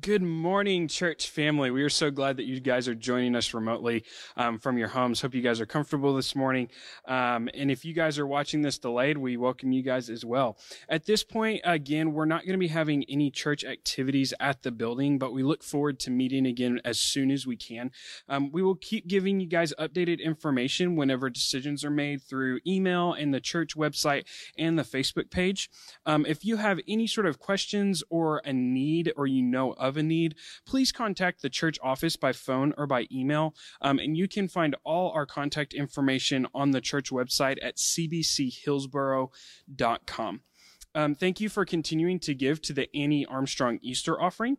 Good morning, church family. We are so glad that you guys are joining us remotely from your homes. Hope you guys are comfortable this morning. And if you guys are watching this delayed, we welcome you guys as well. At this point, again, we're not going to be having any church activities at the building, but we look forward to meeting again as soon as we can. We will keep giving you guys updated information whenever decisions are made through email and the church website and the Facebook page. If you have any sort of questions or a need or you know of a need, please contact the church office by phone or by email. And you can find all our contact information on the church website at cbchillsboro.com. Thank you for continuing to give to the Annie Armstrong Easter offering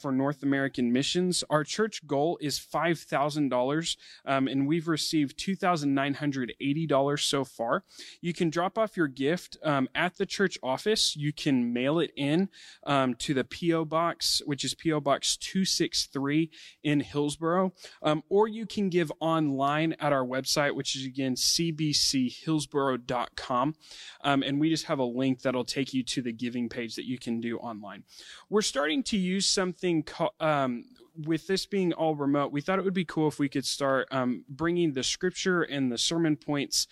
for North American missions. Our church goal is $5,000, and we've received $2,980 so far. You can drop off your gift at the church office. You can mail it in to the P.O. Box, which is P.O. Box 263 in Hillsboro, or you can give online at our website, which is, again, cbchillsboro.com, and we just have a link that'll take you to the giving page that you can do online. We're starting to use something with this being all remote. We thought it would be cool if we could start bringing the scripture and the sermon points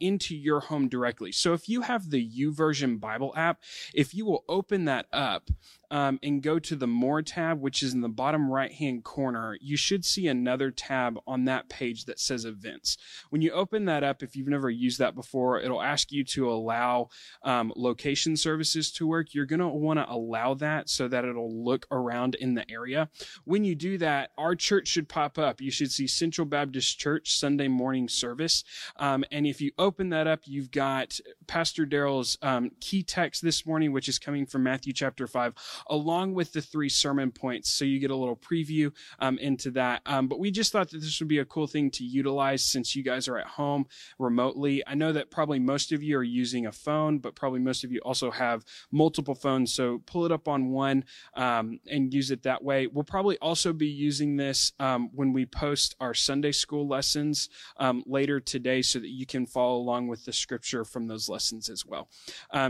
into your home directly. So if you have the YouVersion Bible app, if you will open that up and go to the More tab, which is in the bottom right-hand corner, you should see another tab on that page that says Events. When you open that up, if you've never used that before, it'll ask you to allow location services to work. You're going to want to allow that so that it'll look around in the area. When you do that, our church should pop up. You should see Central Baptist Church Sunday morning service. And if you open that up, you've got Pastor Daryl's key text this morning, which is coming from Matthew chapter 5, along with the three sermon points. So you get a little preview into that. But we just thought that this would be a cool thing to utilize since you guys are at home remotely. I know that probably most of you are using a phone, but probably most of you also have multiple phones. So pull it up on one and use it that way. We'll probably also be using this when we post our Sunday school lessons later today so that you can follow along with the scripture from those lessons as well.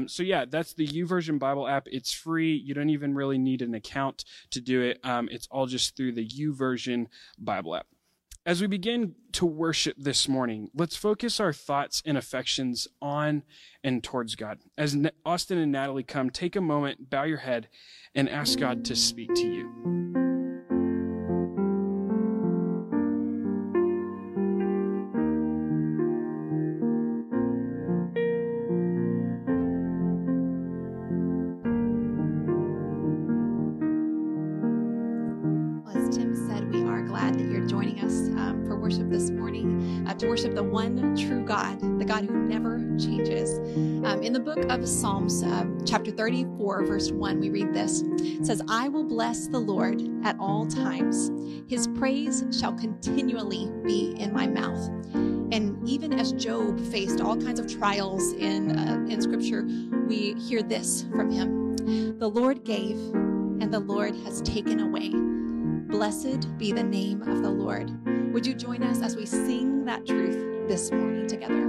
So yeah, that's the YouVersion Bible app. It's free. You don't even really need an account to do it. It's all just through the YouVersion Bible app. As we begin to worship this morning, let's focus our thoughts and affections on and towards God. As Austin and Natalie come, take a moment, bow your head, and ask God to speak to you. God who never changes. In the book of Psalms, chapter 34, verse 1, we read this. It says, I will bless the Lord at all times. His praise shall continually be in my mouth. And even as Job faced all kinds of trials in Scripture, we hear this from him. The Lord gave, and the Lord has taken away. Blessed be the name of the Lord. Would you join us as we sing that truth this morning together?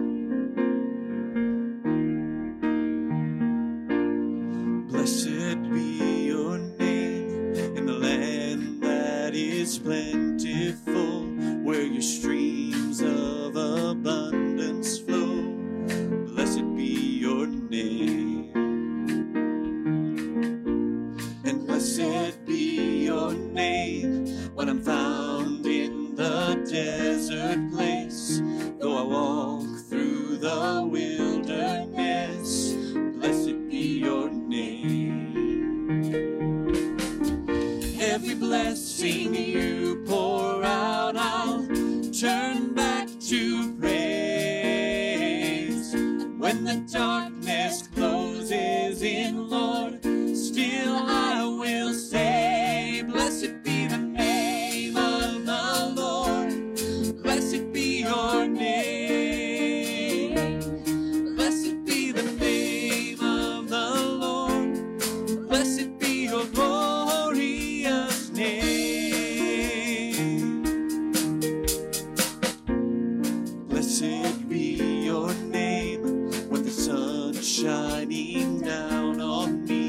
Blessed be your name in the land that is plentiful, where your streams of abundance flow. Blessed be your name. And blessed be your name when I'm found in the desert place. Though I walk through the wilderness, blessed be your name. Blessing you pour out, I'll turn back to praise. When the darkness closes in, Lord, still I will say, blessed be the name of the Lord, blessed be your name. Blessed be the name of the Lord, blessed be your voice. Shining down on me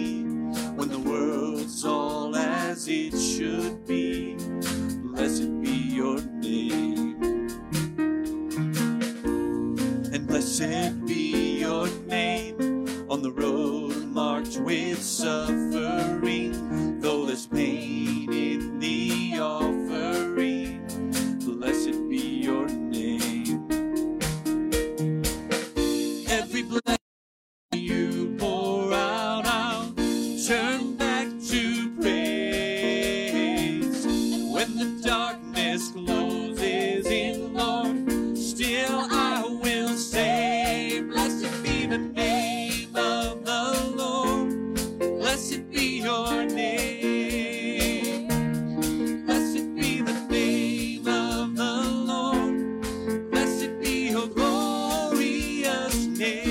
when the world's all as Blessed be your name on the road marked with suffering, though there's pain in the offering. Blessed be your name. Every blessing you pour out, I'll turn back to praise. And when the darkness closes in, Lord, still I will say, blessed be the name of the Lord. Blessed be your name. Blessed be the name of the Lord. Blessed be your glorious name.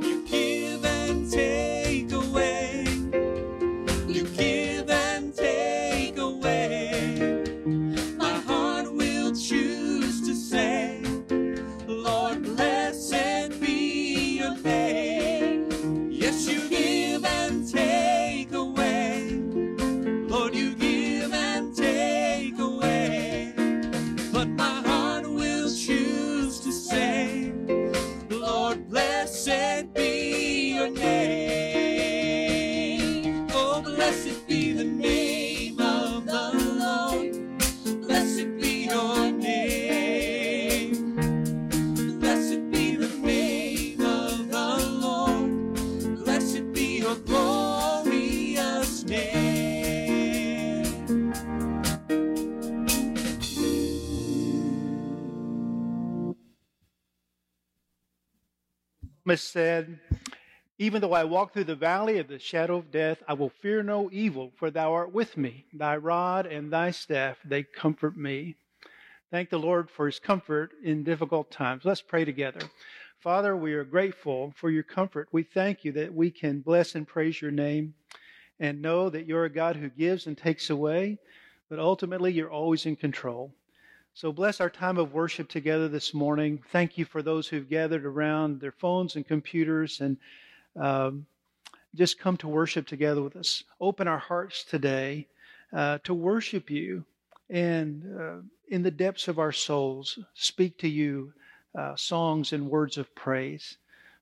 You give and take away. You give and take away. My heart will choose to say, Lord, blessed be your name. Yes, you give and take away. Lord, you give and take away. But my heart will choose to say, Lord, blessed be your name. Oh, blessed be the name of the Lord. Blessed be your name. Blessed be the name of the Lord. Blessed be your glorious name. Psalmist said, even though I walk through the valley of the shadow of death, I will fear no evil, for thou art with me. Thy rod and thy staff, they comfort me. Thank the Lord for his comfort in difficult times. Let's pray together. Father, we are grateful for your comfort. We thank you that we can bless and praise your name and know that you're a God who gives and takes away, but ultimately you're always in control. So bless our time of worship together this morning. Thank you for those who've gathered around their phones and computers and just come to worship together with us. Open our hearts today to worship you and in the depths of our souls speak to you songs and words of praise.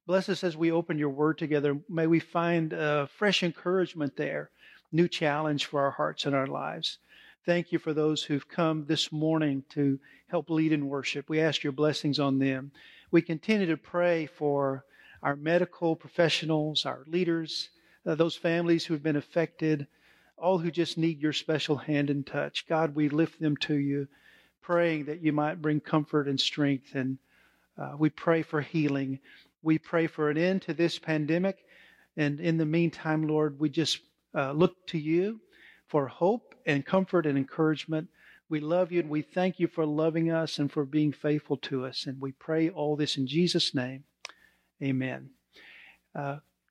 Bless us as we open your word together. May we find fresh encouragement there, new challenge for our hearts and our lives. Thank you for those who've come this morning to help lead in worship. We ask your blessings on them. We continue to pray for our medical professionals, our leaders, those families who have been affected, all who just need your special hand and touch. God, we lift them to you, praying that you might bring comfort and strength. And we pray for healing. We pray for an end to this pandemic. And in the meantime, Lord, we just look to you for hope and comfort and encouragement. We love you and we thank you for loving us and for being faithful to us. And we pray all this in Jesus' name. Amen.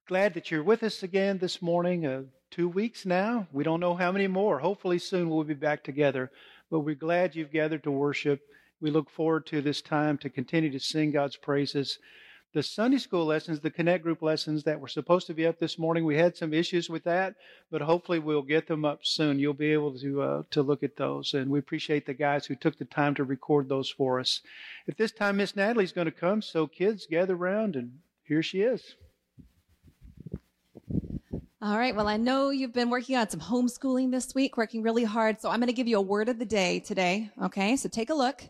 Glad that you're with us again this morning. 2 weeks now. We don't know how many more. Hopefully soon we'll be back together. But we're glad you've gathered to worship. We look forward to this time to continue to sing God's praises. The Sunday school lessons, the Connect Group lessons that were supposed to be up this morning, we had some issues with that, but hopefully we'll get them up soon. You'll be able to look at those, and we appreciate the guys who took the time to record those for us. At this time, Miss Natalie's going to come, so kids, gather around, and here she is. All right, well, I know you've been working on some homeschooling this week, working really hard, so I'm going to give you a word of the day today, okay? So take a look.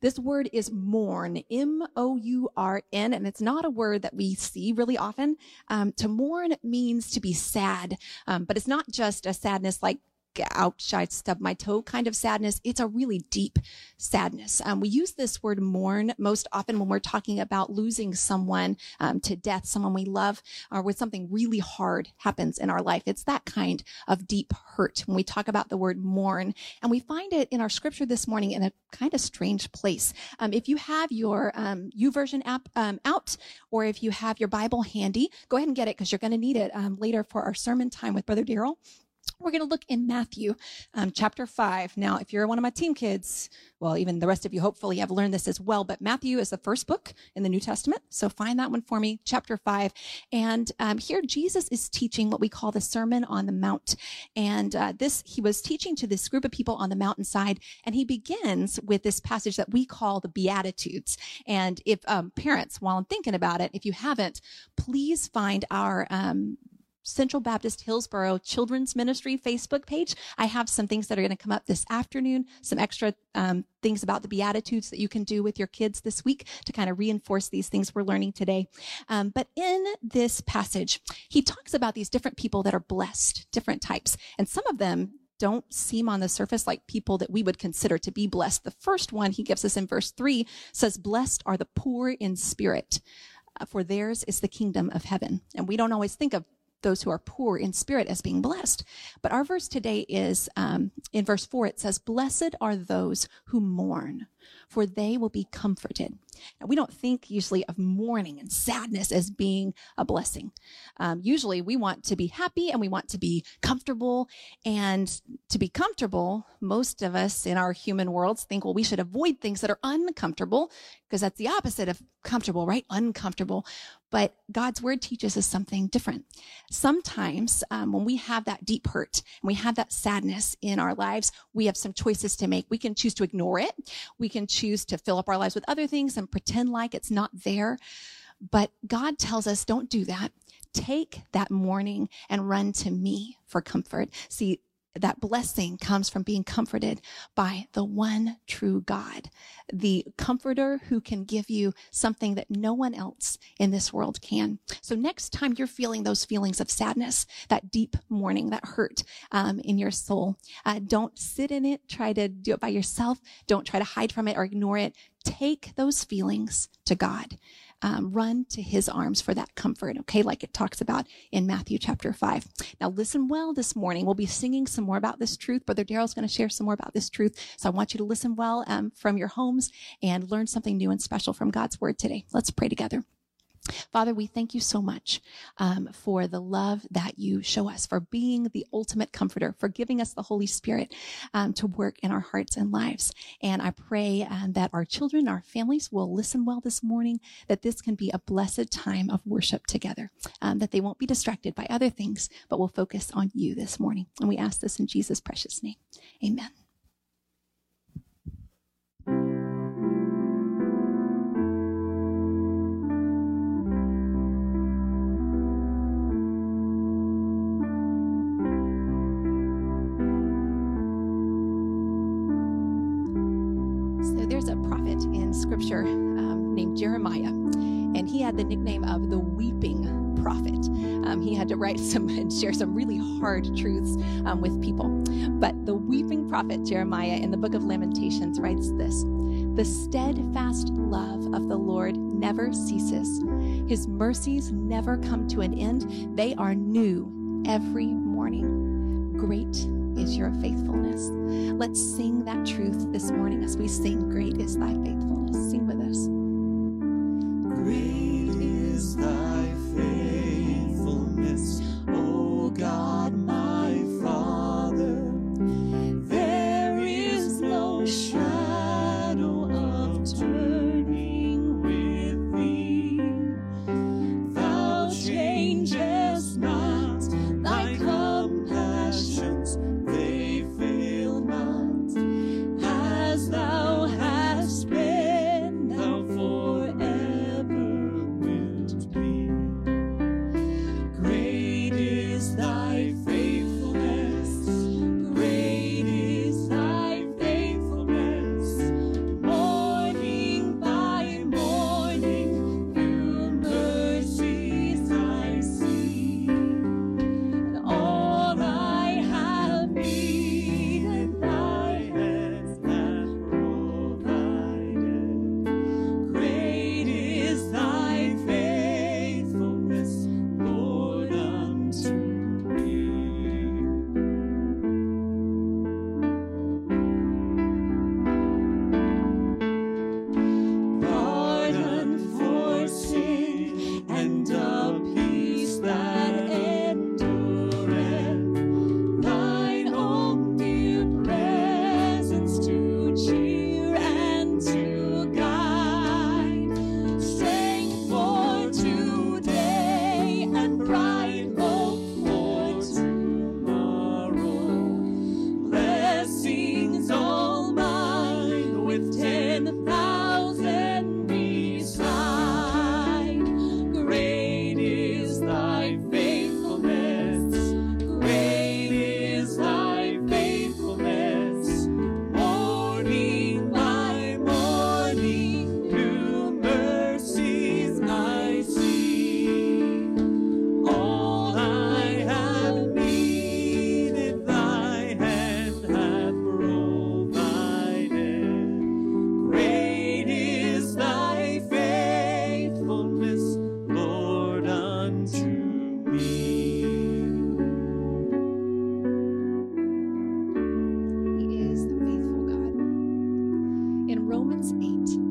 This word is mourn, M-O-U-R-N, and it's not a word that we see really often. To mourn means to be sad, but it's not just a sadness like, ouch, I stubbed my toe kind of sadness. It's a really deep sadness. We use this word mourn most often when we're talking about losing someone to death, someone we love, or when something really hard happens in our life. It's that kind of deep hurt when we talk about the word mourn. And we find it in our scripture this morning in a kind of strange place. If you have your YouVersion app out, or if you have your Bible handy, go ahead and get it because you're going to need it later for our sermon time with Brother Darrell. We're going to look in Matthew chapter 5. Now, if you're one of my team kids, well, even the rest of you hopefully have learned this as well, but Matthew is the first book in the New Testament. So find that one for me, chapter 5. And here Jesus is teaching what we call the Sermon on the Mount. And he was teaching to this group of people on the mountainside, and he begins with this passage that we call the Beatitudes. And if parents, while I'm thinking about it, if you haven't, please find our Central Baptist Hillsboro Children's Ministry Facebook page. I have some things that are going to come up this afternoon, some extra things about the Beatitudes that you can do with your kids this week to kind of reinforce these things we're learning today. But in this passage, he talks about these different people that are blessed, different types. And some of them don't seem on the surface like people that we would consider to be blessed. The first one he gives us in verse 3 says, "Blessed are the poor in spirit, for theirs is the kingdom of heaven." And we don't always think of those who are poor in spirit as being blessed. But our verse today is in verse 4, it says, "Blessed are those who mourn, for they will be comforted." Now, we don't think usually of mourning and sadness as being a blessing. Usually we want to be happy and we want to be comfortable. And to be comfortable, most of us in our human worlds think, well, we should avoid things that are uncomfortable, because that's the opposite of comfortable, right? Uncomfortable. But God's word teaches us something different. Sometimes when we have that deep hurt and we have that sadness in our lives, we have some choices to make. We can choose to ignore it. We can choose to fill up our lives with other things and pretend like it's not there. But God tells us, don't do that. Take that mourning and run to me for comfort. See, that blessing comes from being comforted by the one true God, the comforter who can give you something that no one else in this world can. So next time you're feeling those feelings of sadness, that deep mourning, that hurt in your soul, don't sit in it. Try to do it by yourself. Don't try to hide from it or ignore it. Take those feelings to God. Run to his arms for that comfort, okay, like it talks about in Matthew chapter 5. Now, listen well this morning. We'll be singing some more about this truth. Brother Daryl's going to share some more about this truth. So I want you to listen well from your homes and learn something new and special from God's word today. Let's pray together. Father, we thank you so much for the love that you show us, for being the ultimate comforter, for giving us the Holy Spirit to work in our hearts and lives. And I pray that our children, our families will listen well this morning, that this can be a blessed time of worship together, that they won't be distracted by other things, but will focus on you this morning. And we ask this in Jesus' precious name. Amen. Scripture named Jeremiah, and he had the nickname of the weeping prophet. He had to write some and share some really hard truths with people. But the weeping prophet Jeremiah in the book of Lamentations writes this: "The steadfast love of the Lord never ceases. His mercies never come to an end. They are new every morning. Great is your faithfulness." Let's sing that truth this morning as we sing, "Great is thy faithfulness." Sing with us. Great is thy faithfulness, O God, my Father. There is no shadow of turning with thee. Thou changest not, thy compassions faithfulness, great is thy faithfulness.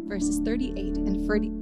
verses 38 and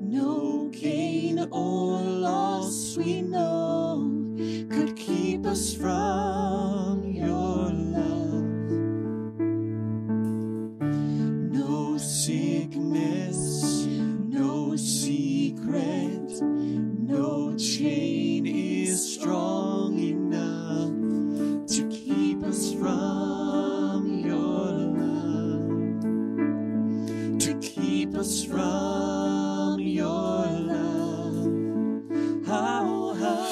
no gain or loss we know could keep us from your love. No sickness, no secret, no chain is strong enough to keep us from your love, to keep us from your love. How high.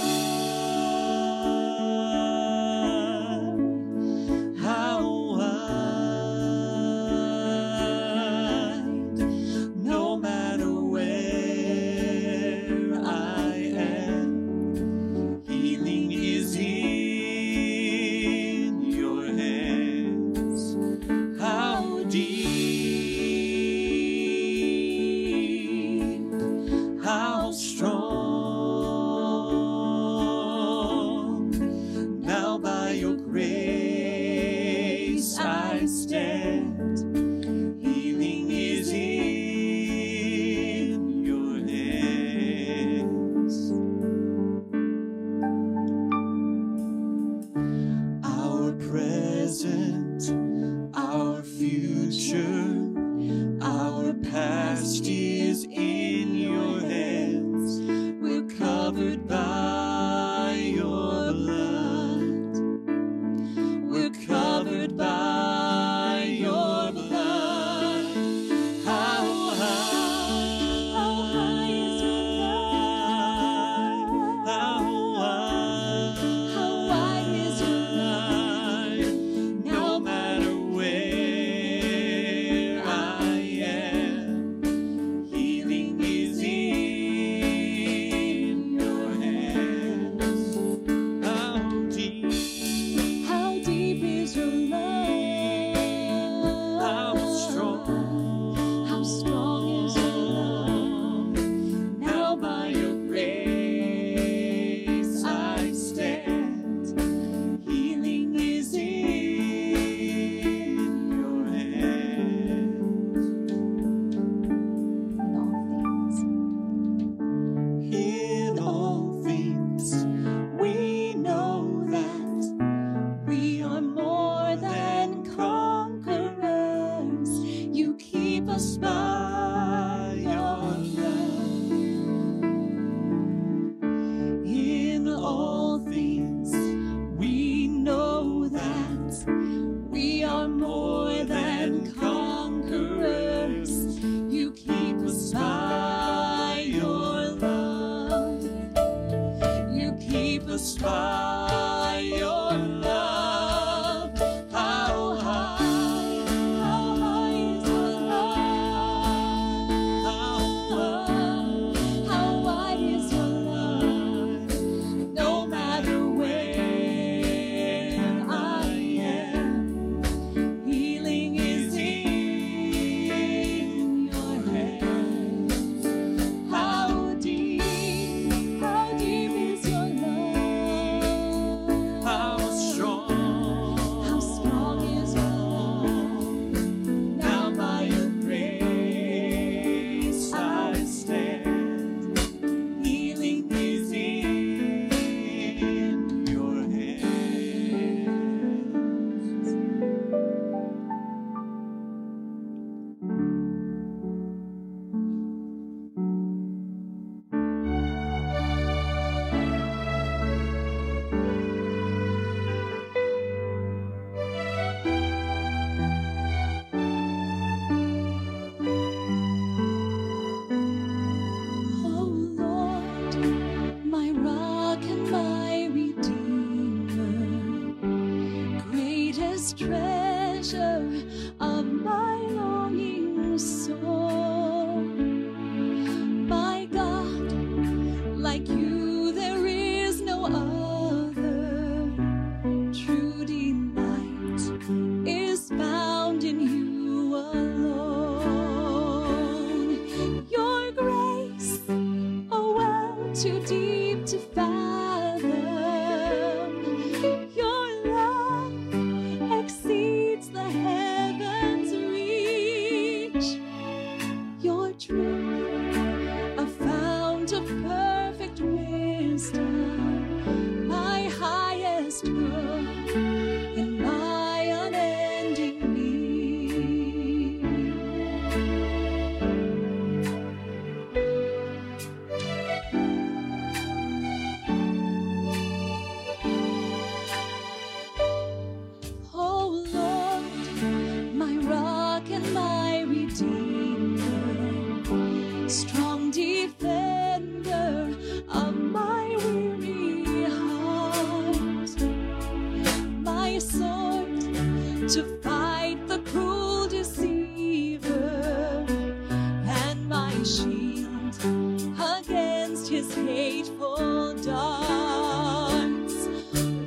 my shield against his hateful darts.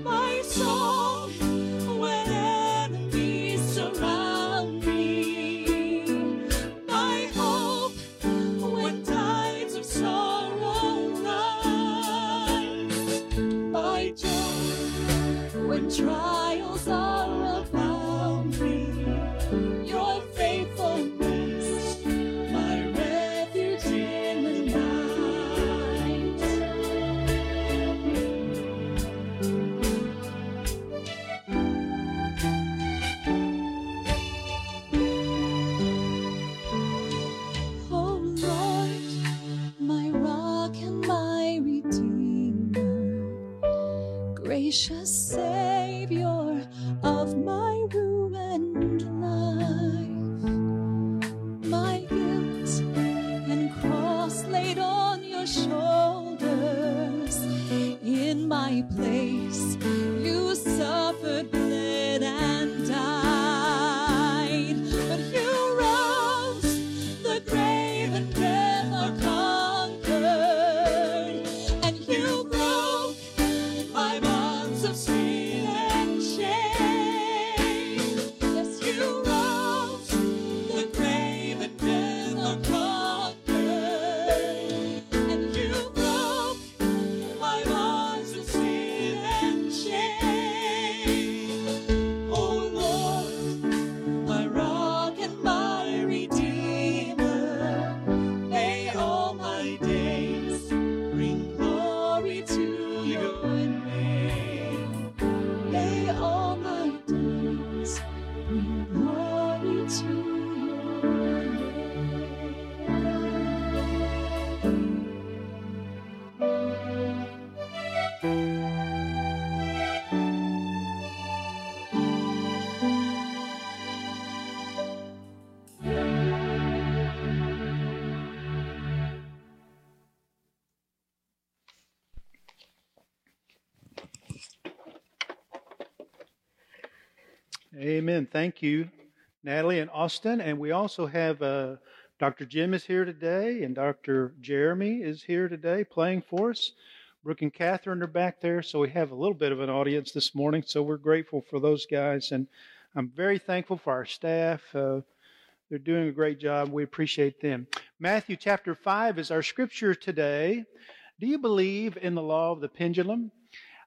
My soul, when enemies surround me, my hope, when tides of sorrow rise, my joy, when trials are around me, your faithfulness. Gracious Savior of my room and life, my guilt and cross laid on your shoulders. In my place, you suffered, bled, and died. But you rose, the grave and death are conquered, and you broke my body. Sin and shame. Yes, you rose, the grave and death are conquered, and you broke my bonds of sin and shame. Oh Lord, my rock and my redeemer, may all my days bring glory to your name. May all my days bring glory to your Amen. Thank you, Natalie and Austin. And we also have Dr. Jim is here today, and Dr. Jeremy is here today playing for us. Brooke and Catherine are back there, so we have a little bit of an audience this morning. So we're grateful for those guys, and I'm very thankful for our staff. They're doing a great job. We appreciate them. Matthew chapter 5 is our scripture today. Do you believe in the law of the pendulum?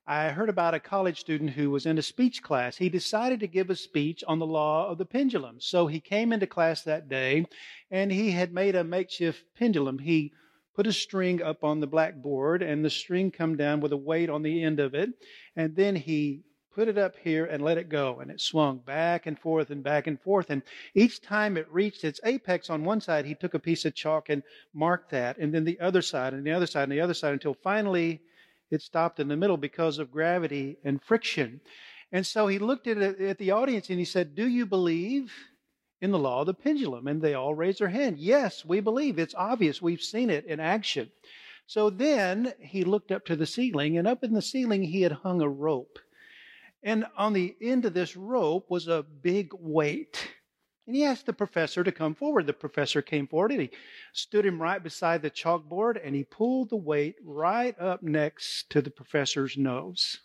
I heard about a college student who was in a speech class. He decided to give a speech on the law of the pendulum. So he came into class that day, and he had made a makeshift pendulum. He put a string up on the blackboard, and the string come down with a weight on the end of it. And then he put it up here and let it go, and it swung back and forth and back and forth. And each time it reached its apex on one side, he took a piece of chalk and marked that, and then the other side, and the other side, and the other side, until finally it stopped in the middle because of gravity and friction. And so he looked at the audience and he said, "Do you believe in the law of the pendulum?" And they all raised their hand. "Yes, we believe. It's obvious. We've seen it in action." So then he looked up to the ceiling, and up in the ceiling he had hung a rope. And on the end of this rope was a big weight. And he asked the professor to come forward. The professor came forward, and he stood him right beside the chalkboard, and he pulled the weight right up next to the professor's nose.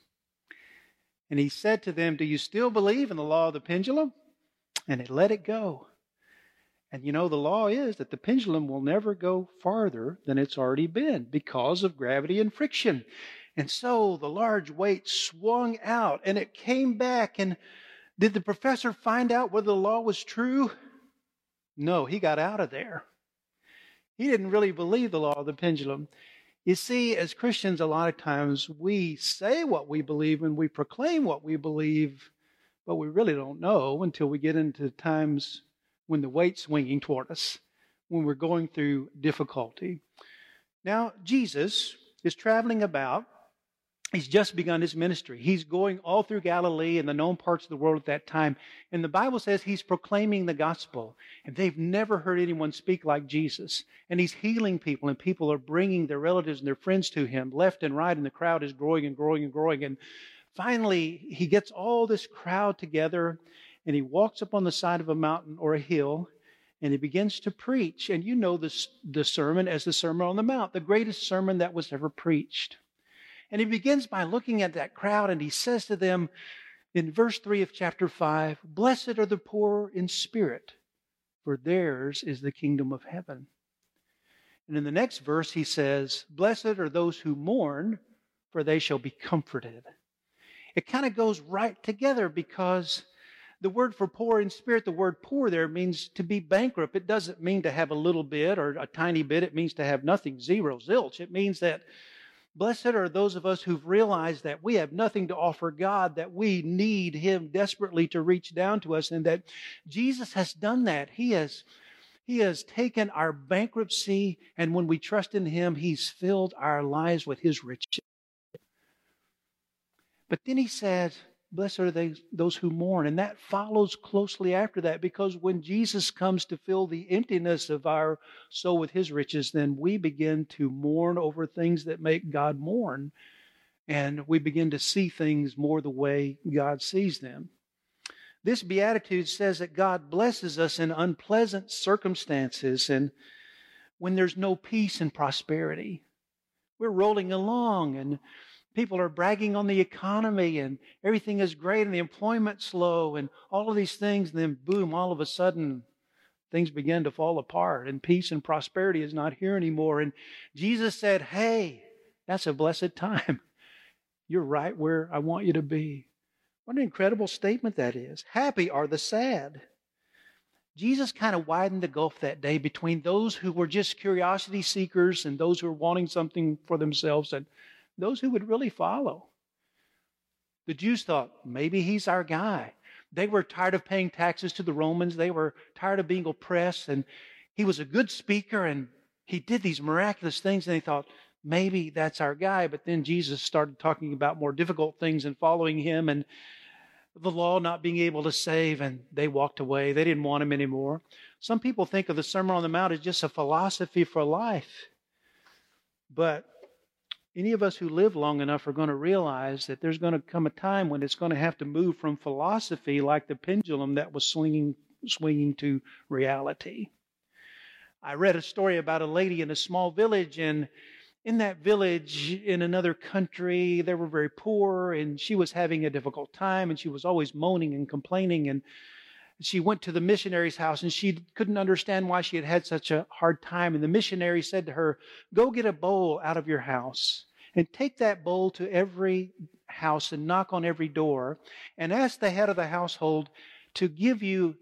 And he said to them, "Do you still believe in the law of the pendulum?" And they let it go. And you know, the law is that the pendulum will never go farther than it's already been because of gravity and friction. And so the large weight swung out, and it came back. And did the professor find out whether the law was true? No, he got out of there. He didn't really believe the law of the pendulum. You see, as Christians, a lot of times we say what we believe and we proclaim what we believe, but we really don't know until we get into times when the weight's swinging toward us, when we're going through difficulty. Now, Jesus is traveling about. He's just begun his ministry. He's going all through Galilee and the known parts of the world at that time. And the Bible says he's proclaiming the gospel. And they've never heard anyone speak like Jesus. And he's healing people, and people are bringing their relatives and their friends to him left and right. And the crowd is growing and growing and growing. And finally, he gets all this crowd together, and he walks up on the side of a mountain or a hill, and he begins to preach. And you know the sermon as the Sermon on the Mount, the greatest sermon that was ever preached. And he begins by looking at that crowd, and he says to them in verse 3 of chapter 5, "Blessed are the poor in spirit, for theirs is the kingdom of heaven." And in the next verse he says, "Blessed are those who mourn, for they shall be comforted." It kind of goes right together, because the word for poor in spirit, the word poor there means to be bankrupt. It doesn't mean to have a little bit or a tiny bit. It means to have nothing, zero, zilch. It means that blessed are those of us who've realized that we have nothing to offer God, that we need Him desperately to reach down to us, and that Jesus has done that. He has taken our bankruptcy, and when we trust in Him, He's filled our lives with His riches. But then he says, "Blessed are those who mourn." And that follows closely after that, because when Jesus comes to fill the emptiness of our soul with His riches, then we begin to mourn over things that make God mourn. And we begin to see things more the way God sees them. This Beatitude says that God blesses us in unpleasant circumstances and when there's no peace and prosperity. We're rolling along and people are bragging on the economy and everything is great and the employment's low and all of these things. And then boom, all of a sudden, things begin to fall apart and peace and prosperity is not here anymore. And Jesus said, "Hey, that's a blessed time. You're right where I want you to be." What an incredible statement that is. Happy are the sad. Jesus kind of widened the gulf that day between those who were just curiosity seekers and those who were wanting something for themselves and those who would really follow. The Jews thought, maybe he's our guy. They were tired of paying taxes to the Romans. They were tired of being oppressed. And he was a good speaker, and he did these miraculous things. And they thought, maybe that's our guy. But then Jesus started talking about more difficult things and following him and the law not being able to save. And they walked away. They didn't want him anymore. Some people think of the Sermon on the Mount as just a philosophy for life. But any of us who live long enough are going to realize that there's going to come a time when it's going to have to move from philosophy like the pendulum that was swinging to reality. I read a story about a lady in a small village, and in that village in another country, they were very poor, and she was having a difficult time, and she was always moaning and complaining, and she went to the missionary's house, and she couldn't understand why she had such a hard time. And the missionary said to her, "Go get a bowl out of your house and take that bowl to every house and knock on every door and ask the head of the household to give you,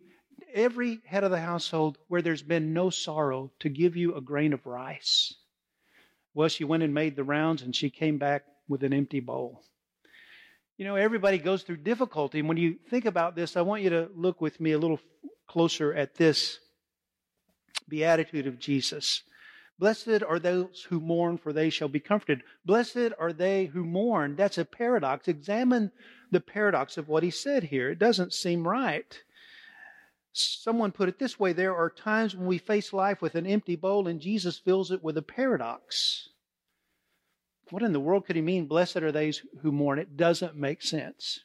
every head of the household where there's been no sorrow, to give you a grain of rice." Well, she went and made the rounds, and she came back with an empty bowl. You know, everybody goes through difficulty. And when you think about this, I want you to look with me a little closer at this beatitude of Jesus. Blessed are those who mourn, for they shall be comforted. Blessed are they who mourn. That's a paradox. Examine the paradox of what he said here. It doesn't seem right. Someone put it this way: there are times when we face life with an empty bowl, and Jesus fills it with a paradox. What in the world could he mean, blessed are they who mourn? It doesn't make sense.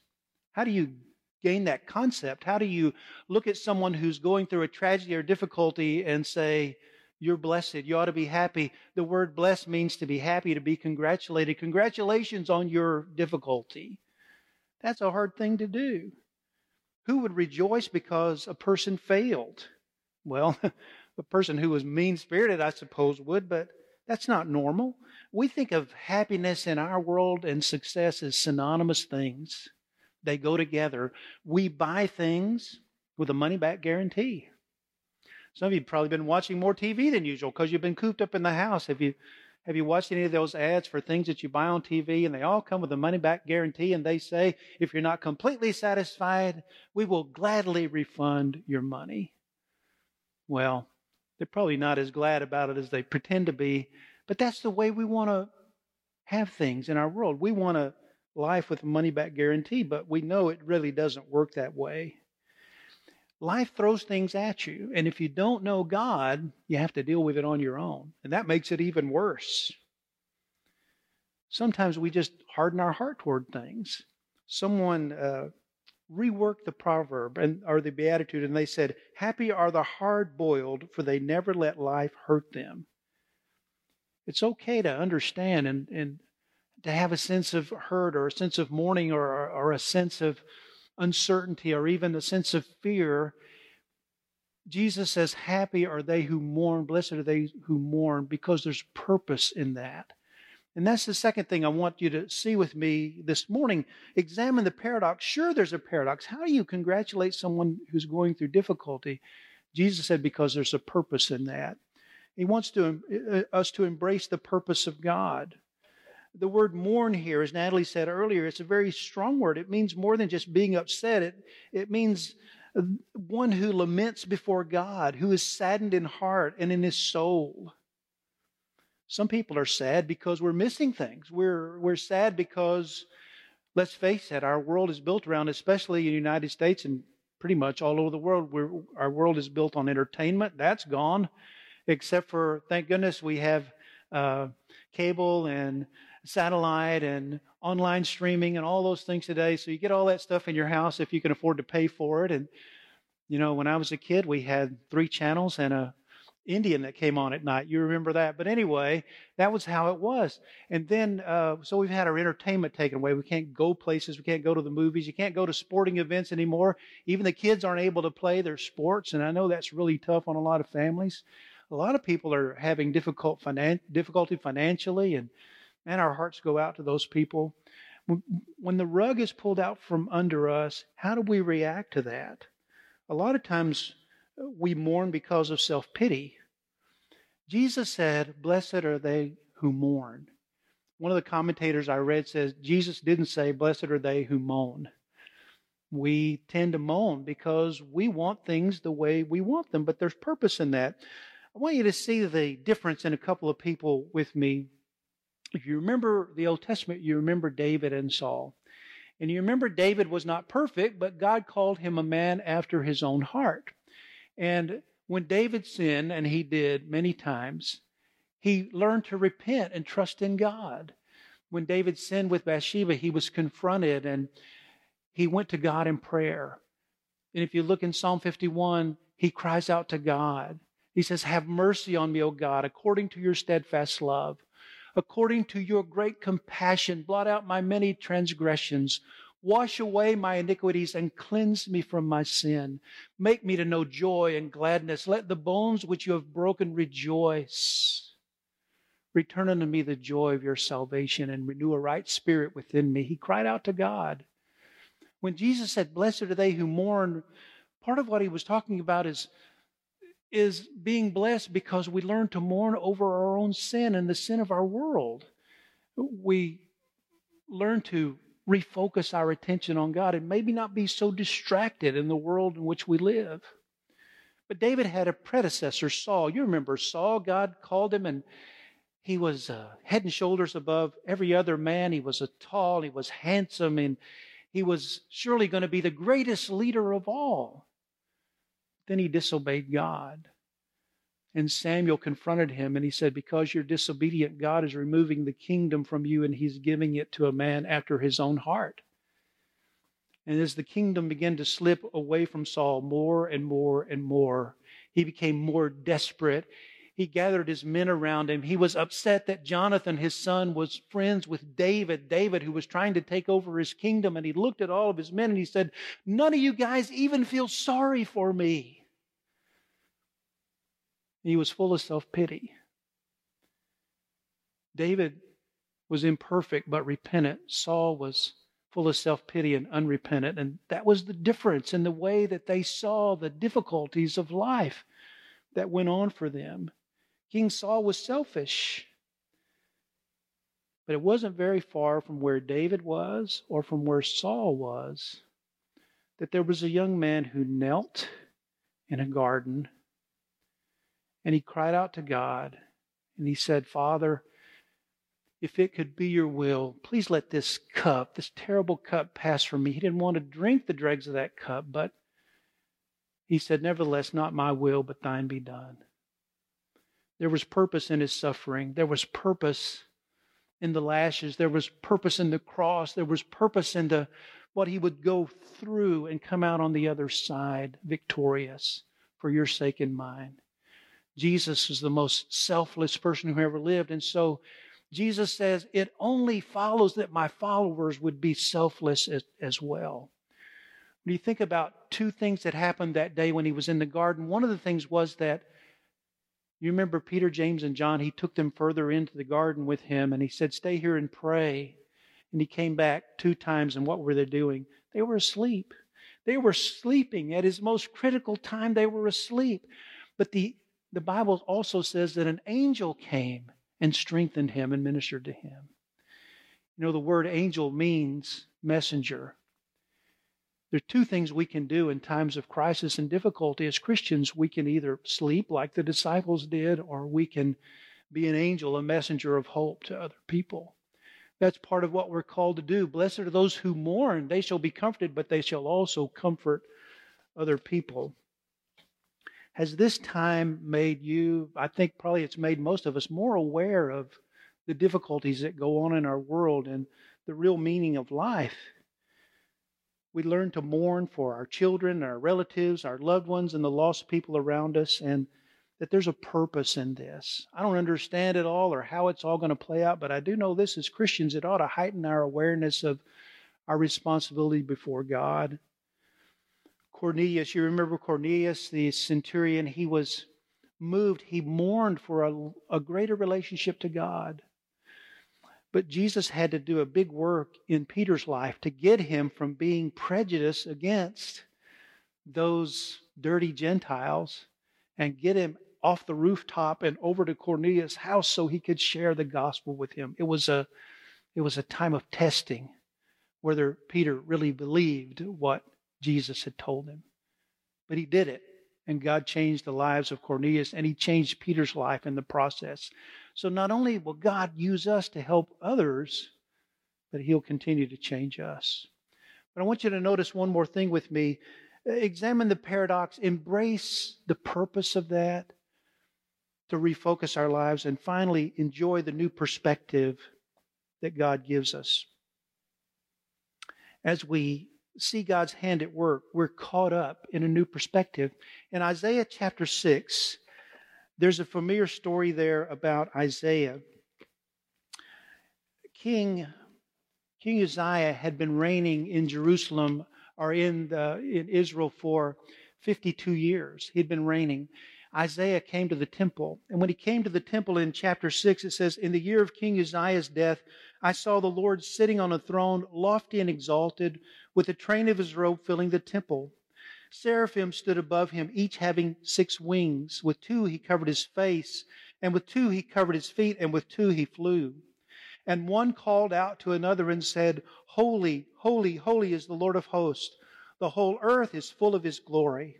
How do you gain that concept? How do you look at someone who's going through a tragedy or difficulty and say, you're blessed, you ought to be happy? The word blessed means to be happy, to be congratulated. Congratulations on your difficulty. That's a hard thing to do. Who would rejoice because a person failed? Well, a person who was mean-spirited, I suppose, would, but that's not normal. We think of happiness in our world and success as synonymous things. They go together. We buy things with a money-back guarantee. Some of you have probably been watching more TV than usual because you've been cooped up in the house. Have you watched any of those ads for things that you buy on TV? And they all come with a money-back guarantee, and they say, if you're not completely satisfied, we will gladly refund your money. Well, they're probably not as glad about it as they pretend to be, but that's the way we want to have things in our world. We want a life with a money-back guarantee, but we know it really doesn't work that way. Life throws things at you, and if you don't know God, you have to deal with it on your own, and that makes it even worse. Sometimes we just harden our heart toward things. Someone reworked the proverb or the Beatitude, and they said, "Happy are the hard-boiled, for they never let life hurt them." It's okay to understand and to have a sense of hurt or a sense of mourning or a sense of uncertainty or even a sense of fear. Jesus says, "Happy are they who mourn, blessed are they who mourn," because there's purpose in that. And that's the second thing I want you to see with me this morning. Examine the paradox. Sure, there's a paradox. How do you congratulate someone who's going through difficulty? Jesus said, because there's a purpose in that. He wants us to embrace the purpose of God. The word mourn here, as Natalie said earlier, it's a very strong word. It means more than just being upset. It means one who laments before God, who is saddened in heart and in his soul. Some people are sad because we're missing things. We're sad because, let's face it, our world is built around, especially in the United States and pretty much all over the world, our world is built on entertainment. That's gone, except for, thank goodness, we have cable and satellite and online streaming and all those things today. So you get all that stuff in your house if you can afford to pay for it. And, you know, when I was a kid, we had 3 channels and a Indian that came on at night. You remember that. But anyway, that was how it was. And then, so we've had our entertainment taken away. We can't go places. We can't go to the movies. You can't go to sporting events anymore. Even the kids aren't able to play their sports. And I know that's really tough on a lot of families. A lot of people are having difficulty financially. And our hearts go out to those people. When the rug is pulled out from under us, how do we react to that? A lot of times, we mourn because of self-pity. Jesus said, "Blessed are they who mourn." One of the commentators I read says, Jesus didn't say, "Blessed are they who moan." We tend to moan because we want things the way we want them, but there's purpose in that. I want you to see the difference in a couple of people with me. If you remember the Old Testament, you remember David and Saul. And you remember David was not perfect, but God called him a man after his own heart. And when David sinned, and he did many times, he learned to repent and trust in God. When David sinned with Bathsheba, he was confronted and he went to God in prayer. And if you look in Psalm 51, he cries out to God. He says, "Have mercy on me, O God, according to your steadfast love. According to your great compassion, blot out my many transgressions. Wash away my iniquities and cleanse me from my sin. Make me to know joy and gladness. Let the bones which you have broken rejoice. Return unto me the joy of your salvation and renew a right spirit within me." He cried out to God. When Jesus said, "Blessed are they who mourn," part of what he was talking about is being blessed because we learn to mourn over our own sin and the sin of our world. We learn to refocus our attention on God and maybe not be so distracted in the world in which we live. But David had a predecessor, Saul. You remember Saul. God called him and he was head and shoulders above every other man. He was tall, he was handsome, and he was surely going to be the greatest leader of all. Then he disobeyed God. And Samuel confronted him and he said, "Because you're disobedient, God is removing the kingdom from you and he's giving it to a man after his own heart." And as the kingdom began to slip away from Saul more and more and more, he became more desperate. He gathered his men around him. He was upset that Jonathan, his son, was friends with David, who was trying to take over his kingdom. And he looked at all of his men and he said, "None of you guys even feel sorry for me." He was full of self-pity. David was imperfect but repentant. Saul was full of self-pity and unrepentant. And that was the difference in the way that they saw the difficulties of life that went on for them. King Saul was selfish. But it wasn't very far from where David was or from where Saul was that there was a young man who knelt in a garden. And he cried out to God, and he said, "Father, if it could be your will, please let this cup, this terrible cup, pass from me." He didn't want to drink the dregs of that cup, but he said, "Nevertheless, not my will, but thine be done." There was purpose in his suffering. There was purpose in the lashes. There was purpose in the cross. There was purpose in the what he would go through and come out on the other side victorious for your sake and mine. Jesus is the most selfless person who ever lived. And so Jesus says, it only follows that my followers would be selfless as well. When you think about two things that happened that day when he was in the garden, one of the things was that, you remember Peter, James, and John, he took them further into the garden with him and he said, stay here and pray. And he came back 2 times, and what were they doing? They were asleep. They were sleeping. At his most critical time, they were asleep. But the Bible also says that an angel came and strengthened him and ministered to him. You know, the word angel means messenger. There are 2 things we can do in times of crisis and difficulty. As Christians, we can either sleep like the disciples did, or we can be an angel, a messenger of hope to other people. That's part of what we're called to do. Blessed are those who mourn. They shall be comforted, but they shall also comfort other people. Has this time made you, I think probably it's made most of us, more aware of the difficulties that go on in our world and the real meaning of life? We learn to mourn for our children, our relatives, our loved ones, and the lost people around us, and that there's a purpose in this. I don't understand it all or how it's all going to play out, but I do know this: as Christians, it ought to heighten our awareness of our responsibility before God. Cornelius, you remember Cornelius, the centurion, he was moved. He mourned for a greater relationship to God. But Jesus had to do a big work in Peter's life to get him from being prejudiced against those dirty Gentiles and get him off the rooftop and over to Cornelius' house so he could share the gospel with him. It was a time of testing whether Peter really believed what Jesus had told him. But he did it, and God changed the lives of Cornelius, and he changed Peter's life in the process. So not only will God use us to help others, but he'll continue to change us. But I want you to notice one more thing with me. Examine the paradox, embrace the purpose of that to refocus our lives, and finally enjoy the new perspective that God gives us. As we see God's hand at work, we're caught up in a new perspective. In Isaiah chapter 6, there's a familiar story there about Isaiah. King Uzziah had been reigning in Jerusalem, or in Israel, for 52 years. He'd been reigning. Isaiah came to the temple. And when he came to the temple in chapter 6, it says, in the year of King Uzziah's death, I saw the Lord sitting on a throne, lofty and exalted, with the train of his robe filling the temple. Seraphim stood above him, each having 6 wings. With 2 he covered his face, and with 2 he covered his feet, and with 2 he flew. And one called out to another and said, Holy, holy, holy is the Lord of hosts. The whole earth is full of his glory.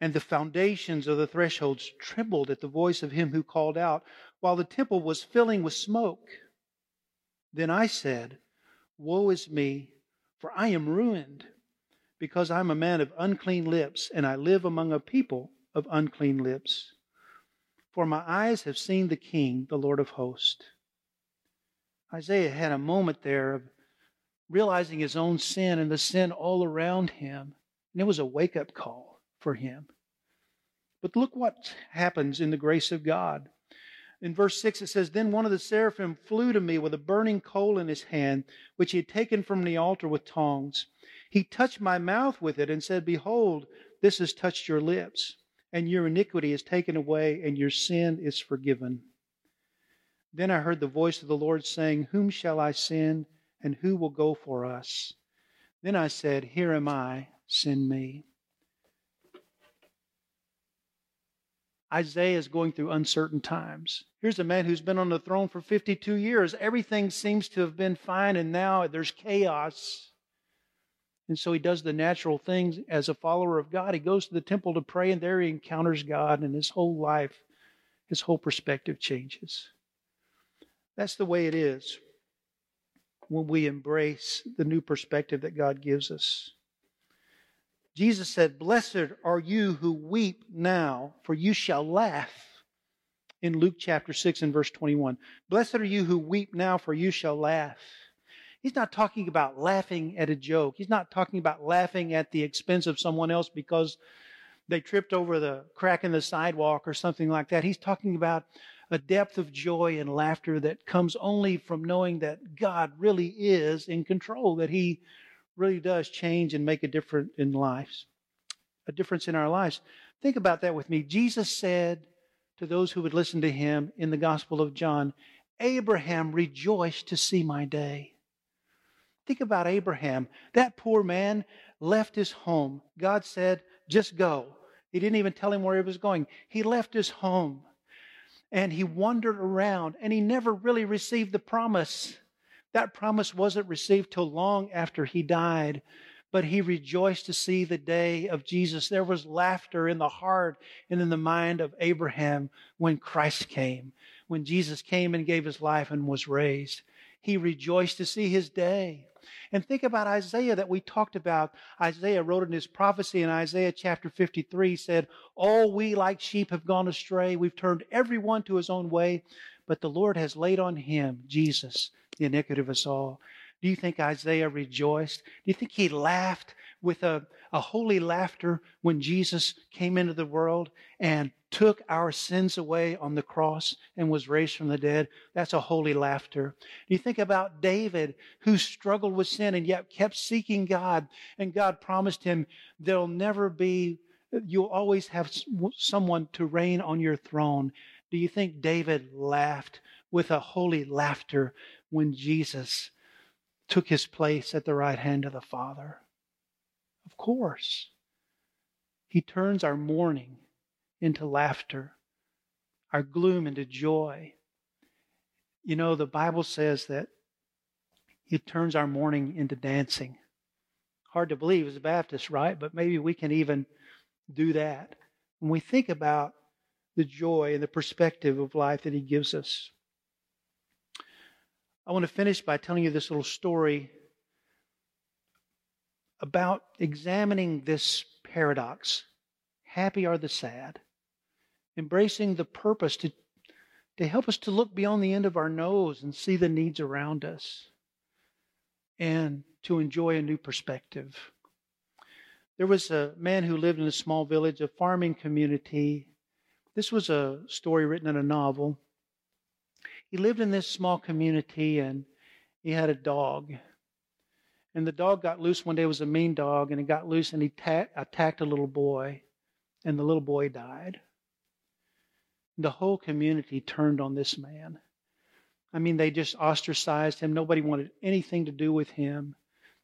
And the foundations of the thresholds trembled at the voice of him who called out, while the temple was filling with smoke. Then I said, Woe is me, for I am ruined, because I am a man of unclean lips, and I live among a people of unclean lips. For my eyes have seen the King, the Lord of hosts. Isaiah had a moment there of realizing his own sin and the sin all around him, and it was a wake-up call for him. But look what happens in the grace of God. In verse 6 it says, Then one of the seraphim flew to me with a burning coal in his hand, which he had taken from the altar with tongs. He touched my mouth with it and said, Behold, this has touched your lips, and your iniquity is taken away, and your sin is forgiven. Then I heard the voice of the Lord saying, Whom shall I send, and who will go for us? Then I said, Here am I, send me. Isaiah is going through uncertain times. Here's a man who's been on the throne for 52 years. Everything seems to have been fine, and now there's chaos. And so he does the natural things as a follower of God. He goes to the temple to pray, and there he encounters God, and his whole life, his whole perspective changes. That's the way it is when we embrace the new perspective that God gives us. Jesus said, Blessed are you who weep now, for you shall laugh. In Luke chapter 6 and verse 21. Blessed are you who weep now, for you shall laugh. He's not talking about laughing at a joke. He's not talking about laughing at the expense of someone else because they tripped over the crack in the sidewalk or something like that. He's talking about a depth of joy and laughter that comes only from knowing that God really is in control, that He really does change and make a difference in lives, a difference in our lives. Think about that with me. Jesus said to those who would listen to Him in the Gospel of John, "Abraham rejoiced to see my day." Think about Abraham. That poor man left his home. God said, "Just go." He didn't even tell him where he was going. He left his home and he wandered around and he never really received the promise. That promise wasn't received till long after he died, but he rejoiced to see the day of Jesus. There was laughter in the heart and in the mind of Abraham when Christ came, when Jesus came and gave His life and was raised. He rejoiced to see His day. And think about Isaiah that we talked about. Isaiah wrote in his prophecy in Isaiah chapter 53, said, "All we like sheep have gone astray. We've turned everyone to his own way, but the Lord has laid on Him," Jesus, "the iniquity of us all." Do you think Isaiah rejoiced? Do you think he laughed with a holy laughter when Jesus came into the world and took our sins away on the cross and was raised from the dead? That's a holy laughter. Do you think about David, who struggled with sin and yet kept seeking God, and God promised him, "There'll never be, you'll always have someone to reign on your throne." Do you think David laughed with a holy laughter when Jesus took his place at the right hand of the Father? Of course. He turns our mourning into laughter, our gloom into joy. You know, the Bible says that He turns our mourning into dancing. Hard to believe as a Baptist, right? But maybe we can even do that when we think about the joy and the perspective of life that He gives us. I want to finish by telling you this little story about examining this paradox. Happy are the sad. Embracing the purpose to help us to look beyond the end of our nose and see the needs around us and to enjoy a new perspective. There was a man who lived in a small village, a farming community. This was a story written in a novel. He lived in this small community and he had a dog. And the dog got loose one day. It was a mean dog, and it got loose and he attacked a little boy, and the little boy died. The whole community turned on this man. I mean, they just ostracized him. Nobody wanted anything to do with him.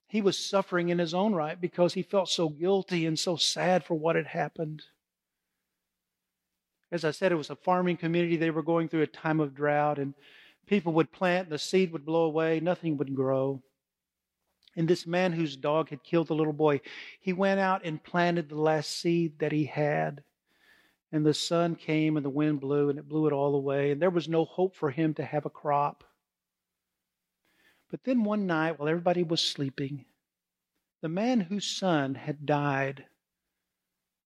He was suffering in his own right because he felt so guilty and so sad for what had happened. As I said, it was a farming community. They were going through a time of drought, and people would plant, and the seed would blow away. Nothing would grow. And this man whose dog had killed the little boy, he went out and planted the last seed that he had. And the sun came and the wind blew, and it blew it all away. And there was no hope for him to have a crop. But then one night, while everybody was sleeping, the man whose son had died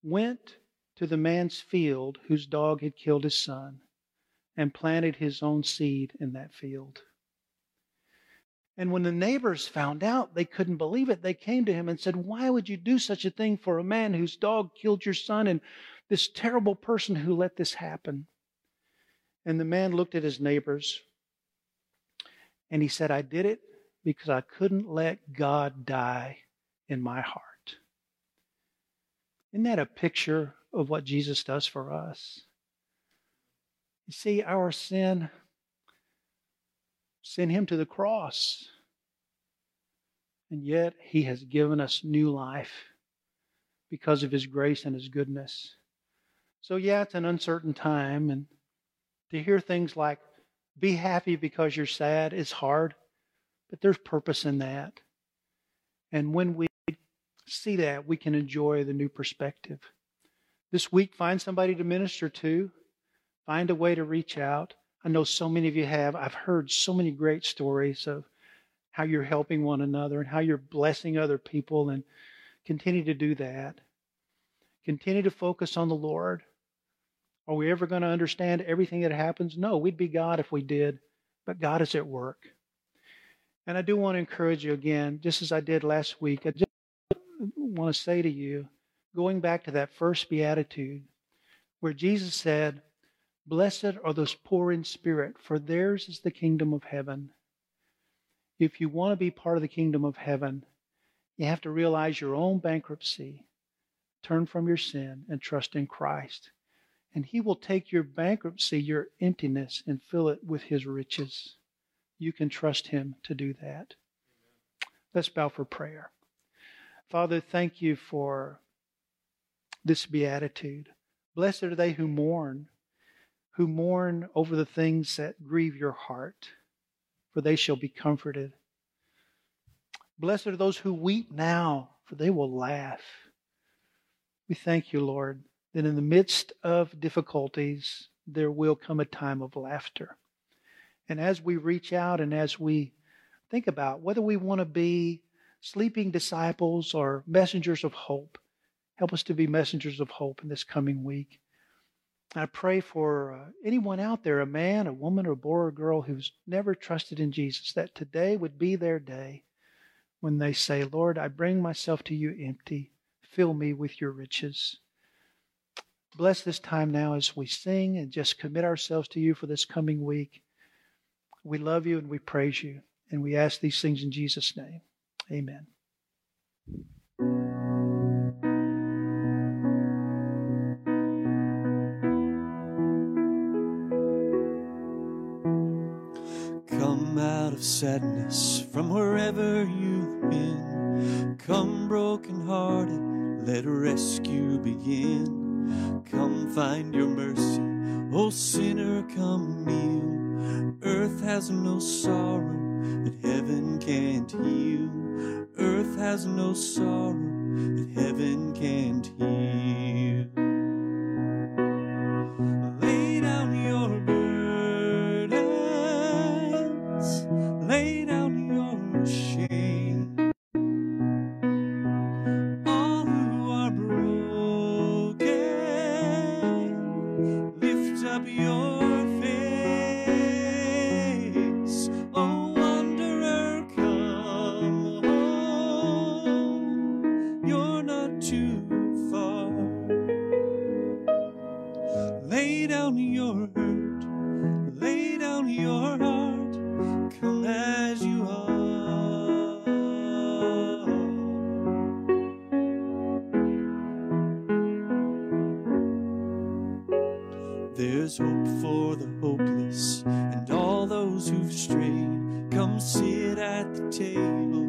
went to the man's field whose dog had killed his son and planted his own seed in that field. And when the neighbors found out, they couldn't believe it. They came to him and said, "Why would you do such a thing for a man whose dog killed your son, and this terrible person who let this happen?" And the man looked at his neighbors and he said, "I did it because I couldn't let God die in my heart." Isn't that a picture of what Jesus does for us? You see, our sin sent Him to the cross. And yet He has given us new life because of His grace and His goodness. So yeah, it's an uncertain time. And to hear things like, "Be happy because you're sad," is hard. But there's purpose in that. And when we see that, we can enjoy the new perspective. This week, find somebody to minister to. Find a way to reach out. I know so many of you have. I've heard so many great stories of how you're helping one another and how you're blessing other people, and continue to do that. Continue to focus on the Lord. Are we ever going to understand everything that happens? No, we'd be God if we did, but God is at work. And I do want to encourage you again, just as I did last week, I just want to say to you, going back to that first Beatitude, where Jesus said, "Blessed are those poor in spirit, for theirs is the kingdom of heaven." If you want to be part of the kingdom of heaven, you have to realize your own bankruptcy, turn from your sin, and trust in Christ. And He will take your bankruptcy, your emptiness, and fill it with His riches. You can trust Him to do that. Amen. Let's bow for prayer. Father, thank You for this beatitude. Blessed are they who mourn over the things that grieve Your heart, for they shall be comforted. Blessed are those who weep now, for they will laugh. We thank You, Lord, that in the midst of difficulties, there will come a time of laughter. And as we reach out and as we think about whether we want to be sleeping disciples or messengers of hope, help us to be messengers of hope in this coming week. I pray for anyone out there, a man, a woman, or a boy or a girl who's never trusted in Jesus, that today would be their day when they say, "Lord, I bring myself to You empty. Fill me with Your riches." Bless this time now as we sing and just commit ourselves to You for this coming week. We love You and we praise You. And we ask these things in Jesus' name. Amen. Come out of sadness from wherever you've been. Come brokenhearted, let rescue begin. Come find your mercy, O sinner, come kneel. Earth has no sorrow that heaven can't heal. Earth has no sorrow that heaven can't heal. There's hope for the hopeless and all those who've strayed. Come sit at the table,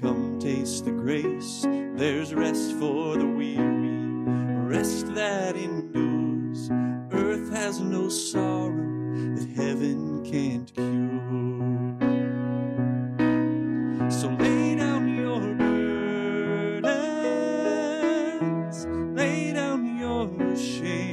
come taste the grace. There's rest for the weary, rest that endures. Earth has no sorrow that heaven can't cure. So lay down your burdens, lay down your shame.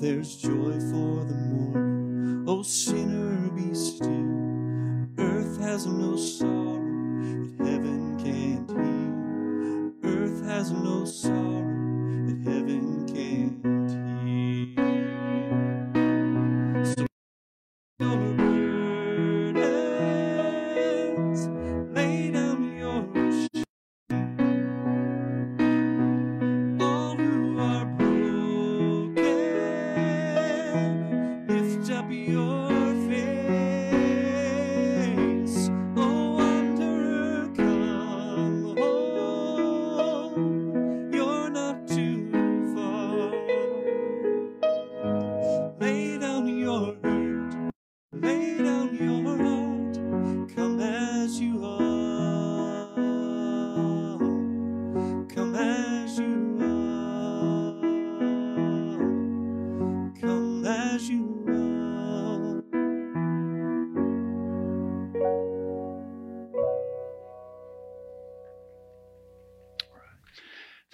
There's joy for the morning, O sinner, be still. Earth has no sorrow that heaven can't heal. Earth has no sorrow that heaven can't heal. So your burdens, lay down your shame. Your face, oh wanderer, come.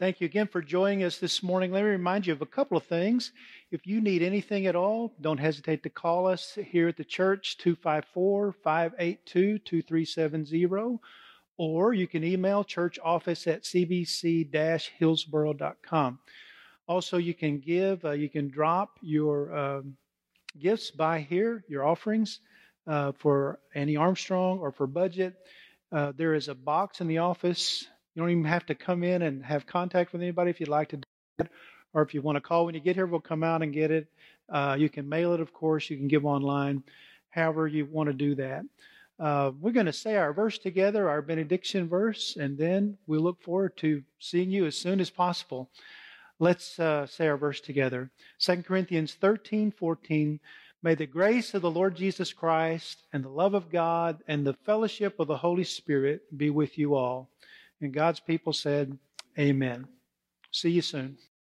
Thank you again for joining us this morning. Let me remind you of a couple of things. If you need anything at all, don't hesitate to call us here at the church, 254-582-2370. Or you can email churchoffice@cbc-hillsboro.com. Also, you can give, you can drop your gifts by here, your offerings for Annie Armstrong or for budget. There is a box in the office. You don't even have to come in and have contact with anybody if you'd like to do that. Or if you want to call when you get here, we'll come out and get it. You can mail it, of course. You can give online, however you want to do that. We're going to say our verse together, our benediction verse, and then we look forward to seeing you as soon as possible. Let's say our verse together. 2 Corinthians 13, 14. May the grace of the Lord Jesus Christ and the love of God and the fellowship of the Holy Spirit be with you all. And God's people said, amen. See you soon.